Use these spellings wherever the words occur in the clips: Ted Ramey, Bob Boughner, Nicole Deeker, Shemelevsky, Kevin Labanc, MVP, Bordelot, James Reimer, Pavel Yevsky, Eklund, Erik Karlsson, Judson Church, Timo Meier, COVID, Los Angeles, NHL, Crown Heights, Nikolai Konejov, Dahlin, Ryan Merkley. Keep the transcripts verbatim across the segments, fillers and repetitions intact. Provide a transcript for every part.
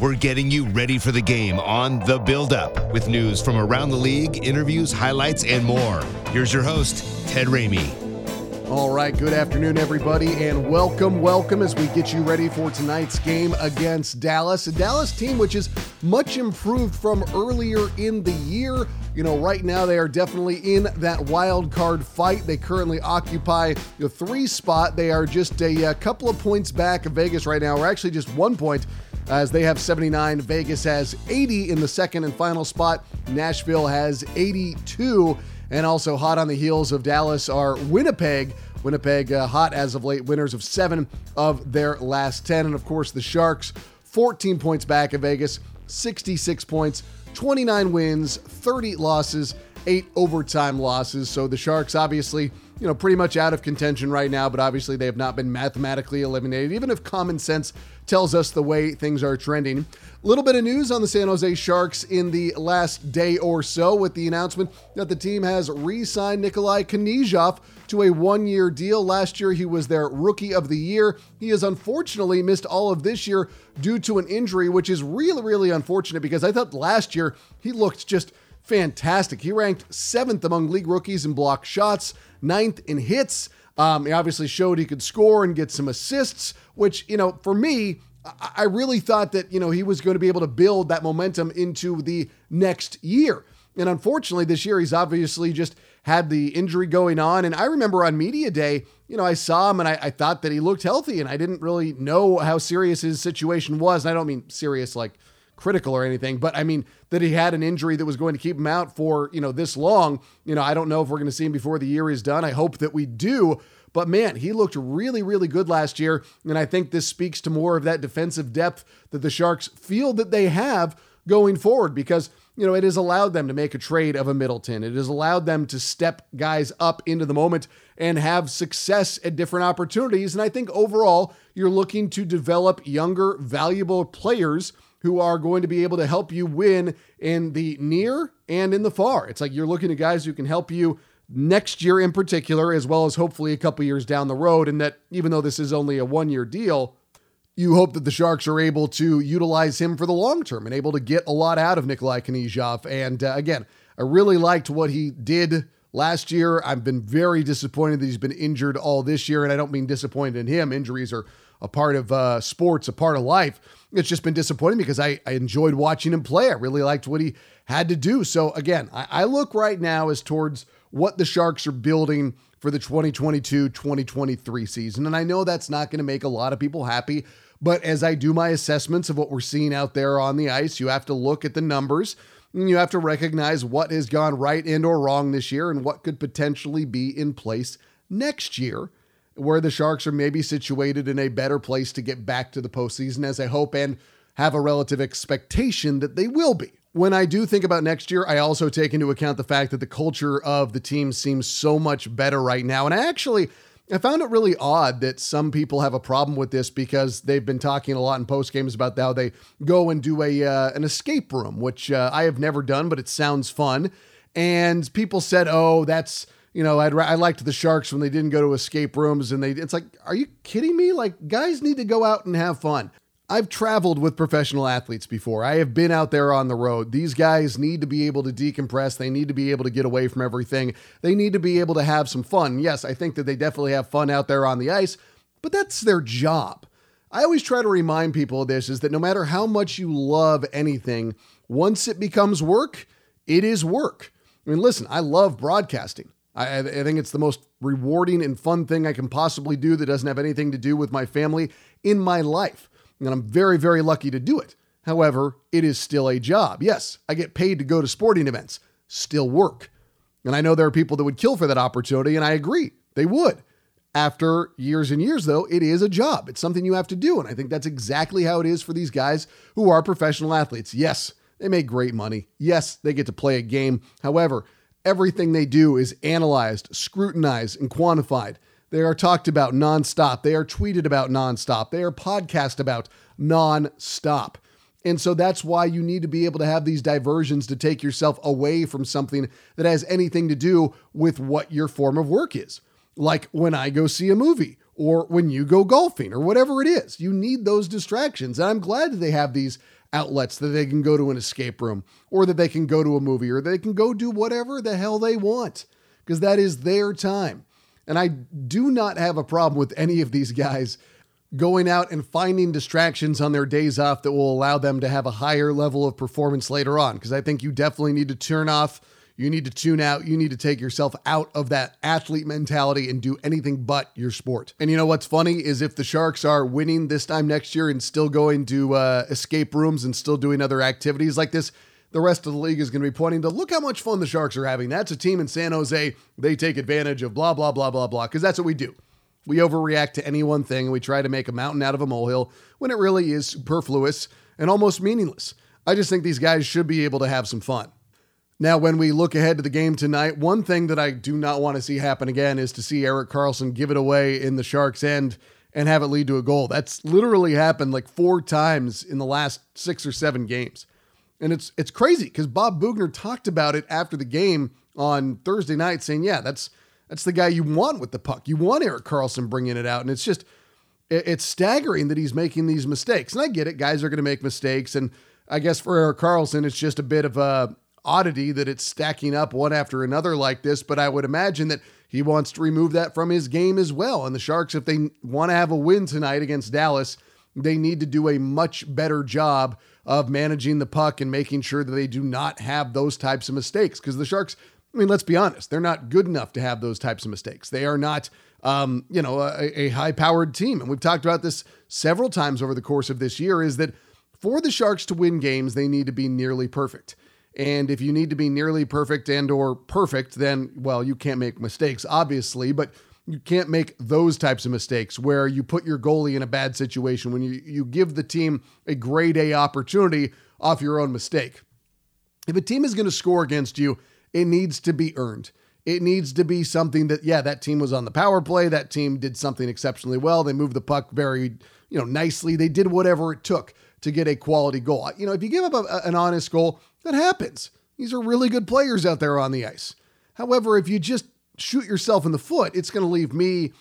We're getting you ready for the game on The Build-Up with news from around the league, interviews, highlights, and more. Here's your host, Ted Ramey. All right, good afternoon, everybody, and welcome, welcome as we get you ready for tonight's game against Dallas. A Dallas team which is much improved from earlier in the year. You know, right now they are definitely in that wild card fight. They currently occupy the three spot. They are just a, a couple of points back of Vegas right now. We're actually just one point as they have seventy-nine. Vegas has eighty in the second and final spot. Nashville has eighty-two. And also hot on the heels of Dallas are Winnipeg. Winnipeg uh, hot as of late, winners of seven of their last ten. And of course, the Sharks, fourteen points back of Vegas, sixty-six points, twenty-nine wins, thirty losses, eight overtime losses. So the Sharks obviously, you know, pretty much out of contention right now, but obviously they have not been mathematically eliminated, even if common sense tells us the way things are trending. A little bit of news on the San Jose Sharks in the last day or so with the announcement that the team has re-signed Nikolai Konejov to a one-year deal. Last year, he was their Rookie of the Year. He has unfortunately missed all of this year due to an injury, which is really, really unfortunate because I thought last year he looked just fantastic. He ranked seventh among league rookies in block shots, ninth in hits. Um, he obviously showed he could score and get some assists, which, you know, for me, I really thought that, you know, he was going to be able to build that momentum into the next year. And unfortunately, this year, he's obviously just had the injury going on. And I remember on media day, you know, I saw him and I, I thought that he looked healthy and I didn't really know how serious his situation was. And I don't mean serious, like critical or anything, but I mean that he had an injury that was going to keep him out for, you know, this long. You know, I don't know if we're going to see him before the year is done. I hope that we do, but man, he looked really, really good last year. And I think this speaks to more of that defensive depth that the Sharks feel that they have going forward, because, you know, it has allowed them to make a trade of a Middleton. It has allowed them to step guys up into the moment and have success at different opportunities. And I think overall you're looking to develop younger, valuable players who are going to be able to help you win in the near and in the far. It's like you're looking at guys who can help you next year in particular, as well as hopefully a couple years down the road. And that even though this is only a one-year deal, you hope that the Sharks are able to utilize him for the long term and able to get a lot out of Nikolai Konejov. And uh, again, I really liked what he did last year. I've been very disappointed that he's been injured all this year. And I don't mean disappointed in him. Injuries are a part of uh, sports, a part of life. It's just been disappointing because I, I enjoyed watching him play. I really liked what he had to do. So again, I, I look right now as towards what the Sharks are building for the twenty twenty-two twenty twenty-three season. And I know that's not going to make a lot of people happy, but as I do my assessments of what we're seeing out there on the ice, you have to look at the numbers and you have to recognize what has gone right and or wrong this year and what could potentially be in place next year, where the Sharks are maybe situated in a better place to get back to the postseason, as I hope and have a relative expectation that they will be. When I do think about next year, I also take into account the fact that the culture of the team seems so much better right now. And I actually, I found it really odd that some people have a problem with this because they've been talking a lot in post games about how they go and do a uh, an escape room, which uh, I have never done, but it sounds fun. And people said, oh, that's, you know, I'd, I liked the Sharks when they didn't go to escape rooms, and they, it's like, are you kidding me? Like, guys need to go out and have fun. I've traveled with professional athletes before. I have been out there on the road. These guys need to be able to decompress. They need to be able to get away from everything. They need to be able to have some fun. Yes, I think that they definitely have fun out there on the ice, but that's their job. I always try to remind people of this, is that no matter how much you love anything, once it becomes work, it is work. I mean, listen, I love broadcasting. I, I think it's the most rewarding and fun thing I can possibly do that doesn't have anything to do with my family in my life. And I'm very, very lucky to do it. However, it is still a job. Yes, I get paid to go to sporting events, still work. And I know there are people that would kill for that opportunity, and I agree, they would. After years and years, though, it is a job. It's something you have to do. And I think that's exactly how it is for these guys who are professional athletes. Yes, they make great money. Yes, they get to play a game. However, everything they do is analyzed, scrutinized, and quantified. They are talked about nonstop. They are tweeted about nonstop. They are podcast about nonstop. And so that's why you need to be able to have these diversions to take yourself away from something that has anything to do with what your form of work is. Like when I go see a movie or when you go golfing or whatever it is, you need those distractions. And I'm glad that they have these outlets that they can go to an escape room or that they can go to a movie or they can go do whatever the hell they want because that is their time. And I do not have a problem with any of these guys going out and finding distractions on their days off that will allow them to have a higher level of performance later on. Because I think you definitely need to turn off, you need to tune out, you need to take yourself out of that athlete mentality and do anything but your sport. And you know what's funny is if the Sharks are winning this time next year and still going to uh, escape rooms and still doing other activities like this, the rest of the league is going to be pointing to, look how much fun the Sharks are having. That's a team in San Jose. They take advantage of blah, blah, blah, blah, blah. Because that's what we do. We overreact to any one thing. We try to make a mountain out of a molehill when it really is superfluous and almost meaningless. I just think these guys should be able to have some fun. Now, when we look ahead to the game tonight, one thing that I do not want to see happen again is to see Erik Karlsson give it away in the Sharks' end and have it lead to a goal. That's literally happened like four times in the last six or seven games. And it's it's crazy because Bob Boughner talked about it after the game on Thursday night saying, yeah, that's That's the guy you want with the puck. You want Erik Karlsson bringing it out. And it's just, it's staggering that he's making these mistakes. And I get it. Guys are going to make mistakes. And I guess for Erik Karlsson, it's just a bit of a oddity that it's stacking up one after another like this. But I would imagine that he wants to remove that from his game as well. And the Sharks, if they want to have a win tonight against Dallas, they need to do a much better job of managing the puck and making sure that they do not have those types of mistakes. Because the Sharks, I mean, let's be honest. They're not good enough to have those types of mistakes. They are not, um, you know, a, a high-powered team. And we've talked about this several times over the course of this year, is that for the Sharks to win games, they need to be nearly perfect. And if you need to be nearly perfect and or perfect, then, well, you can't make mistakes, obviously, but you can't make those types of mistakes where you put your goalie in a bad situation when you, you give the team a grade-A opportunity off your own mistake. If a team is going to score against you, it needs to be earned. It needs to be something that, yeah, that team was on the power play. That team did something exceptionally well. They moved the puck very, you know, nicely. They did whatever it took to get a quality goal. You know, if you give up a, an honest goal, that happens. These are really good players out there on the ice. However, if you just shoot yourself in the foot, it's going to leave me,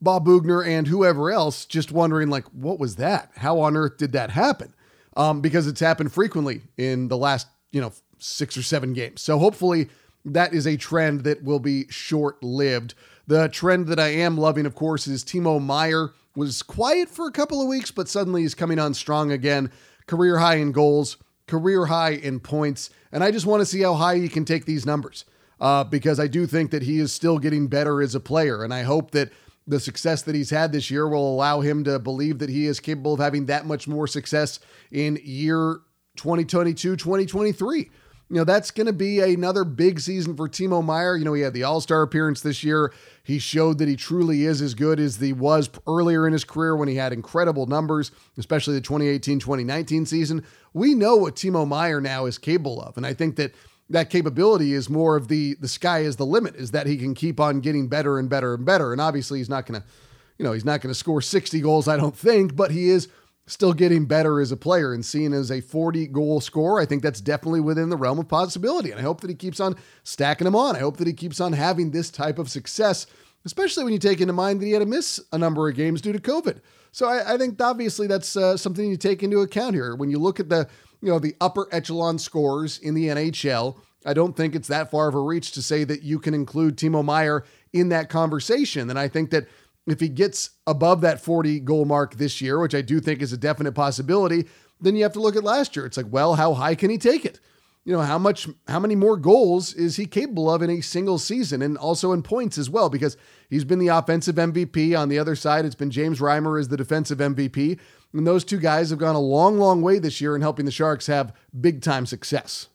Bob Boughner, and whoever else just wondering, like, what was that? How on earth did that happen? Um, because it's happened frequently in the last, you know, six or seven games. So hopefully that is a trend that will be short-lived. The trend that I am loving, of course, is Timo Meier was quiet for a couple of weeks, but suddenly he's coming on strong again. Career high in goals, career high in points. And I just want to see how high he can take these numbers uh, because I do think that he is still getting better as a player. And I hope that the success that he's had this year will allow him to believe that he is capable of having that much more success in year twenty twenty-two, twenty twenty-three. You know, that's going to be another big season for Timo Meier. You know, he had the All-Star appearance this year. He showed that he truly is as good as he was earlier in his career when he had incredible numbers, especially the twenty eighteen, twenty nineteen season. We know what Timo Meier now is capable of. And I think that that capability is more of the, the sky is the limit, is that he can keep on getting better and better and better. And obviously he's not going to, you know, he's not going to score sixty goals, I don't think, but he is still getting better as a player and seen as a forty goal scorer. I think that's definitely within the realm of possibility. And I hope that he keeps on stacking them on. I hope that he keeps on having this type of success, especially when you take into mind that he had to miss a number of games due to COVID. So I, I think obviously that's uh, something you take into account here. When you look at the, you know, the upper echelon scorers in the N H L, I don't think it's that far of a reach to say that you can include Timo Meier in that conversation. And I think that if he gets above that forty goal mark this year, which I do think is a definite possibility, then you have to look at last year. It's like, well, how high can he take it? You know, how much, how many more goals is he capable of in a single season? And also in points as well, because he's been the offensive M V P. On the other side, it's been James Reimer as the defensive M V P. And those two guys have gone a long, long way this year in helping the Sharks have big time success.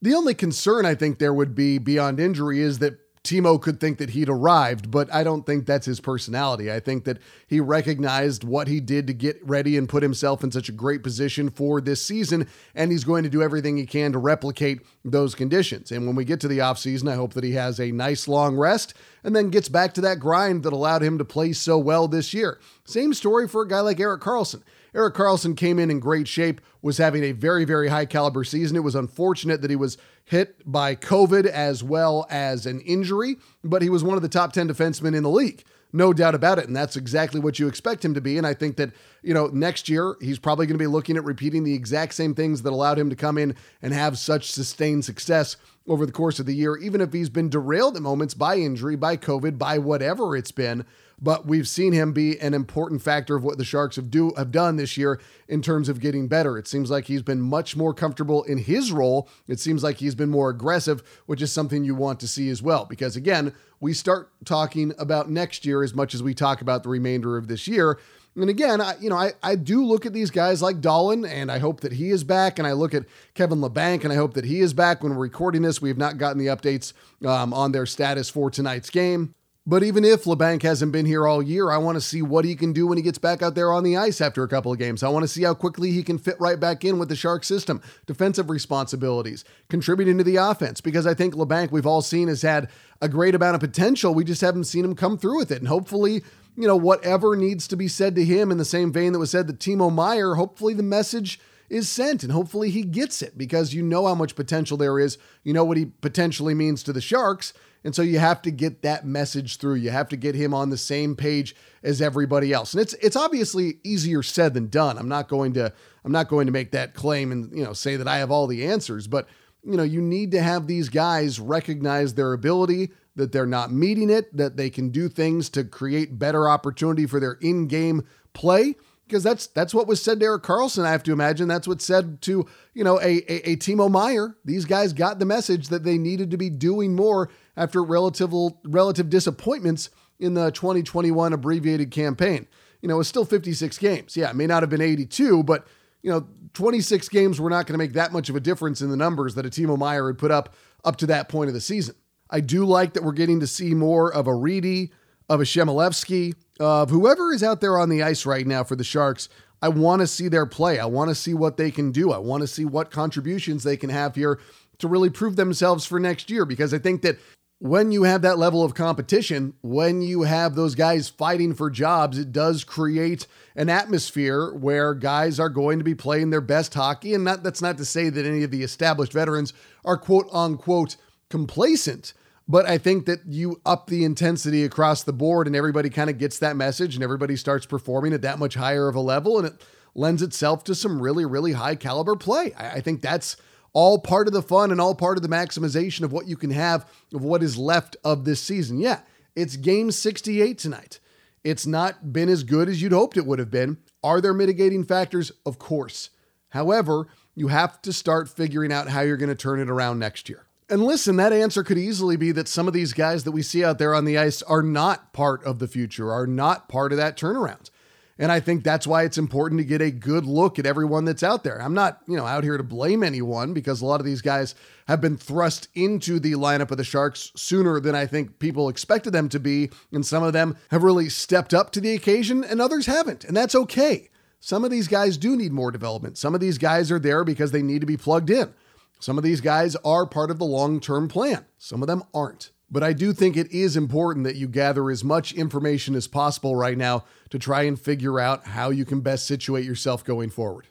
The only concern I think there would be beyond injury is that Timo could think that he'd arrived, but I don't think that's his personality. I think that he recognized what he did to get ready and put himself in such a great position for this season, and he's going to do everything he can to replicate those conditions. And when we get to the offseason, I hope that he has a nice long rest and then gets back to that grind that allowed him to play so well this year. Same story for a guy like Erik Karlsson. Erik Karlsson came in in great shape, was having a very, very high caliber season. It was unfortunate that he was hit by COVID as well as an injury, but he was one of the top ten defensemen in the league. No doubt about it. And that's exactly what you expect him to be. And I think that, you know, next year, he's probably going to be looking at repeating the exact same things that allowed him to come in and have such sustained success over the course of the year, even if he's been derailed at moments by injury, by COVID, by whatever it's been. But we've seen him be an important factor of what the Sharks have do have done this year in terms of getting better. It seems like he's been much more comfortable in his role. It seems like he's been more aggressive, which is something you want to see as well. Because again, we start talking about next year as much as we talk about the remainder of this year. And again, I, you know, I, I do look at these guys like Dahlin, and I hope that he is back. And I look at Kevin Labanc, and I hope that he is back. When we're recording this, we have not gotten the updates um, on their status for tonight's game. But even if Labanc hasn't been here all year, I want to see what he can do when he gets back out there on the ice after a couple of games. I want to see how quickly he can fit right back in with the Shark system, defensive responsibilities, contributing to the offense, because I think Labanc, we've all seen, has had a great amount of potential. We just haven't seen him come through with it. And hopefully, you know, whatever needs to be said to him in the same vein that was said to Timo Meier, hopefully the message is sent and hopefully he gets it, because you know how much potential there is. You know what he potentially means to the Sharks. And so you have to get that message through. You have to get him on the same page as everybody else. And it's it's obviously easier said than done. I'm not going to I'm not going to make that claim and, you know, say that I have all the answers, but you know, you need to have these guys recognize their ability, that they're not meeting it, that they can do things to create better opportunity for their in-game play. Because that's that's what was said to Erik Karlsson, I have to imagine. That's what said to, you know, a, a, a Timo Meier. These guys got the message that they needed to be doing more after relative relative disappointments in the twenty twenty-one abbreviated campaign. You know, it's still fifty-six games. Yeah, it may not have been eighty-two, but, you know, twenty-six games were not going to make that much of a difference in the numbers that a Timo Meier had put up up to that point of the season. I do like that we're getting to see more of a Reedy, of a Shemelevsky, of whoever is out there on the ice right now for the Sharks. I want to see their play. I want to see what they can do. I want to see what contributions they can have here to really prove themselves for next year. Because I think that when you have that level of competition, when you have those guys fighting for jobs, it does create an atmosphere where guys are going to be playing their best hockey. And not, that's not to say that any of the established veterans are quote unquote complacent. But I think that you up the intensity across the board and everybody kind of gets that message and everybody starts performing at that much higher of a level, and it lends itself to some really, really high caliber play. I think that's all part of the fun and all part of the maximization of what you can have of what is left of this season. Yeah, it's game sixty-eight tonight. It's not been as good as you'd hoped it would have been. Are there mitigating factors? Of course. However, you have to start figuring out how you're going to turn it around next year. And listen, that answer could easily be that some of these guys that we see out there on the ice are not part of the future, are not part of that turnaround. And I think that's why it's important to get a good look at everyone that's out there. I'm not, you know, out here to blame anyone, because a lot of these guys have been thrust into the lineup of the Sharks sooner than I think people expected them to be. And some of them have really stepped up to the occasion and others haven't. And that's okay. Some of these guys do need more development. Some of these guys are there because they need to be plugged in. Some of these guys are part of the long-term plan. Some of them aren't. But I do think it is important that you gather as much information as possible right now to try and figure out how you can best situate yourself going forward.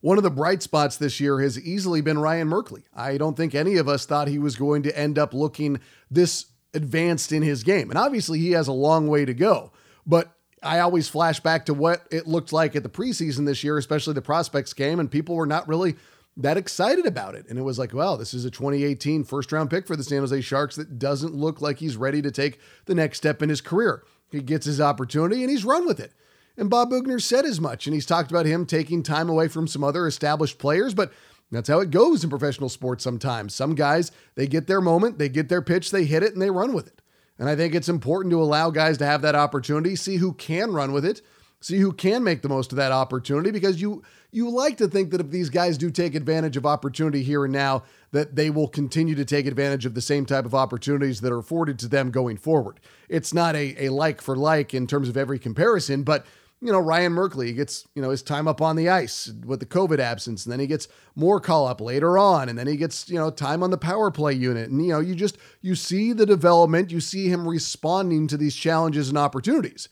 One of the bright spots this year has easily been Ryan Merkley. I don't think any of us thought he was going to end up looking this advanced in his game. And obviously he has a long way to go, but I always flash back to what it looked like at the preseason this year, especially the prospects game, and people were not really that excited about it. And it was like, well, this is a twenty eighteen first round pick for the San Jose Sharks that doesn't look like he's ready to take the next step in his career. He gets his opportunity and he's run with it. And Bob Boughner said as much, and he's talked about him taking time away from some other established players, but that's how it goes in professional sports sometimes. Some guys, they get their moment, they get their pitch, they hit it, and they run with it. And I think it's important to allow guys to have that opportunity, see who can run with it, See who can make the most of that opportunity, because you you like to think that if these guys do take advantage of opportunity here and now, that they will continue to take advantage of the same type of opportunities that are afforded to them going forward. It's not a, a like for like in terms of every comparison, but you know, Ryan Merkley gets, you know, his time up on the ice with the COVID absence, and then he gets more call up later on, and then he gets, you know, time on the power play unit. And, you know, you just, you see the development, you see him responding to these challenges and opportunities.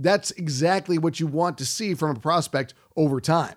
That's exactly what you want to see from a prospect over time.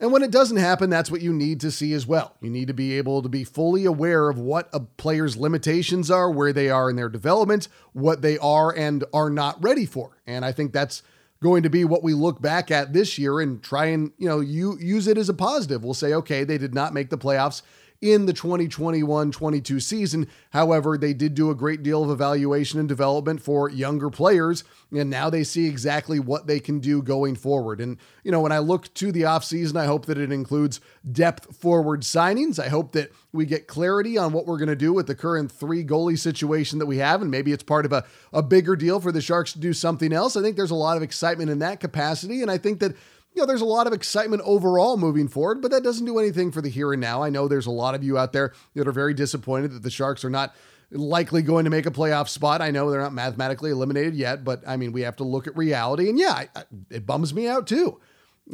And when it doesn't happen, that's what you need to see as well. You need to be able to be fully aware of what a player's limitations are, where they are in their development, what they are and are not ready for. And I think that's going to be what we look back at this year and try and, you know, you use it as a positive. We'll say, okay, they did not make the playoffs in the twenty twenty-one twenty-two season. However, they did do a great deal of evaluation and development for younger players, and now they see exactly what they can do going forward. And, you know, when I look to the offseason, I hope that it includes depth forward signings. I hope that we get clarity on what we're going to do with the current three goalie situation that we have, and maybe it's part of a, a bigger deal for the Sharks to do something else. I think there's a lot of excitement in that capacity, and I think that you know, there's a lot of excitement overall moving forward, but that doesn't do anything for the here and now. I know there's a lot of you out there that are very disappointed that the Sharks are not likely going to make a playoff spot. I know they're not mathematically eliminated yet, but I mean, we have to look at reality. And yeah, I, I, it bums me out too.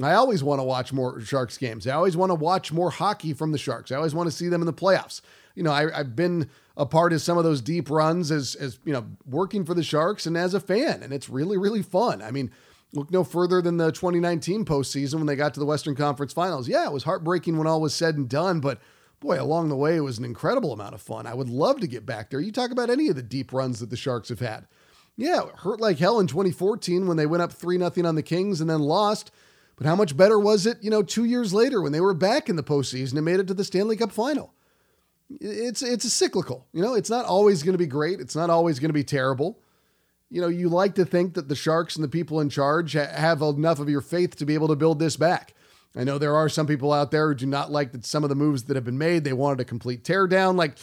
I always want to watch more Sharks games. I always want to watch more hockey from the Sharks. I always want to see them in the playoffs. You know, I, I've been a part of some of those deep runs as, as, you know, working for the Sharks and as a fan, and it's really, really fun. I mean, look no further than the twenty nineteen postseason when they got to the Western Conference Finals. Yeah, it was heartbreaking when all was said and done, but boy, along the way, it was an incredible amount of fun. I would love to get back there. You talk about any of the deep runs that the Sharks have had. Yeah, it hurt like hell in twenty fourteen when they went up three nothing on the Kings and then lost, but how much better was it, you know, two years later when they were back in the postseason and made it to the Stanley Cup Final? It's, it's a cyclical, you know, it's not always going to be great. It's not always going to be terrible. You know, you like to think that the Sharks and the people in charge ha- have enough of your faith to be able to build this back. I know there are some people out there who do not like that some of the moves that have been made. They wanted a complete teardown. Like,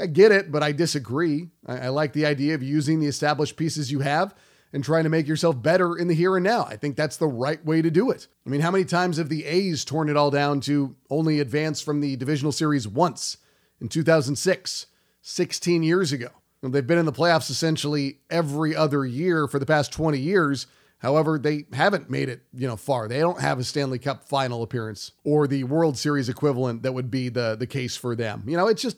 I get it, but I disagree. I-, I like the idea of using the established pieces you have and trying to make yourself better in the here and now. I think that's the right way to do it. I mean, how many times have the A's torn it all down to only advance from the divisional series once in two thousand six, sixteen years ago? They've been in the playoffs essentially every other year for the past twenty years. However, they haven't made it, you know, far. They don't have a Stanley Cup final appearance or the World Series equivalent that would be the, the case for them. You know, it's just,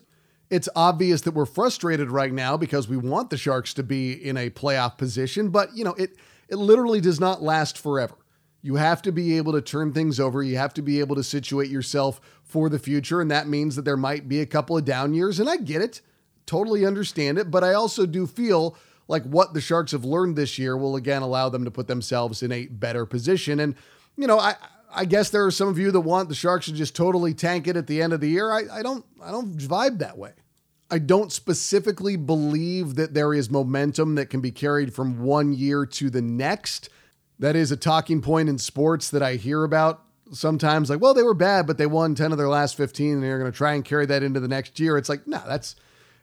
it's obvious that we're frustrated right now because we want the Sharks to be in a playoff position, but you know, it, it literally does not last forever. You have to be able to turn things over. You have to be able to situate yourself for the future. And that means that there might be a couple of down years, and I get it. Totally understand it, but I also do feel like what the Sharks have learned this year will again allow them to put themselves in a better position. And, you know, I, I guess there are some of you that want the Sharks to just totally tank it at the end of the year. I, I don't, I don't vibe that way. I don't specifically believe that there is momentum that can be carried from one year to the next. That is a talking point in sports that I hear about sometimes, like, well, they were bad, but they won ten of their last fifteen and they're going to try and carry that into the next year. It's like, no, that's,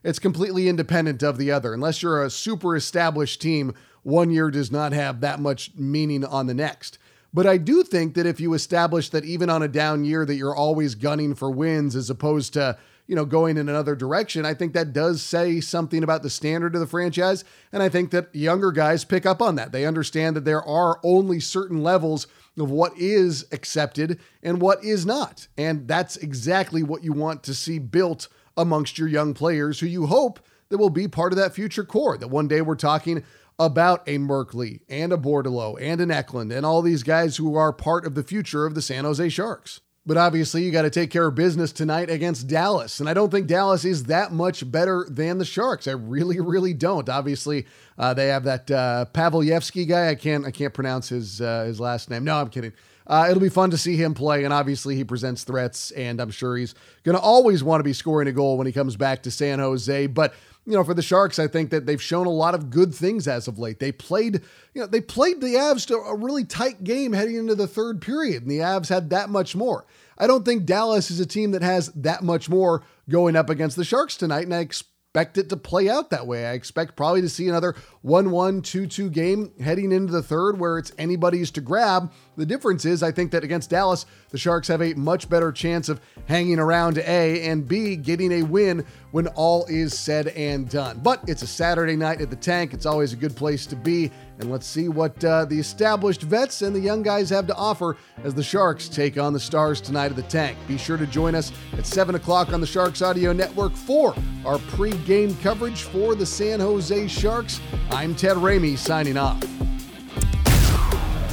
it's completely independent of the other. Unless you're a super established team, one year does not have that much meaning on the next. But I do think that if you establish that even on a down year that you're always gunning for wins as opposed to, you know, going in another direction, I think that does say something about the standard of the franchise. And I think that younger guys pick up on that. They understand that there are only certain levels of what is accepted and what is not. And that's exactly what you want to see built amongst your young players who you hope that will be part of that future core, that one day we're talking about a Merkley and a Bordelot and an Eklund and all these guys who are part of the future of the San Jose Sharks. But obviously you got to take care of business tonight against Dallas. And I don't think Dallas is that much better than the Sharks. I really, really don't. Obviously uh, they have that uh, Pavel Yevsky guy. I can't, I can't pronounce his, uh, his last name. No, I'm kidding. Uh, it'll be fun to see him play, and obviously he presents threats, and I'm sure he's going to always want to be scoring a goal when he comes back to San Jose. But, you know, for the Sharks, I think that they've shown a lot of good things as of late. They played, you know, they played the Avs to a really tight game heading into the third period, and the Avs had that much more. I don't think Dallas is a team that has that much more going up against the Sharks tonight, and I expect expect it to play out that way. I expect probably to see another one one, two two game heading into the third where it's anybody's to grab. The difference is I think that against Dallas, the Sharks have a much better chance of hanging around A and B, getting a win when all is said and done. But it's a Saturday night at the Tank. It's always a good place to be. And let's see what uh, the established vets and the young guys have to offer as the Sharks take on the Stars tonight at the Tank. Be sure to join us at seven o'clock on the Sharks Audio Network for our pre-game coverage for the San Jose Sharks. I'm Ted Ramey signing off.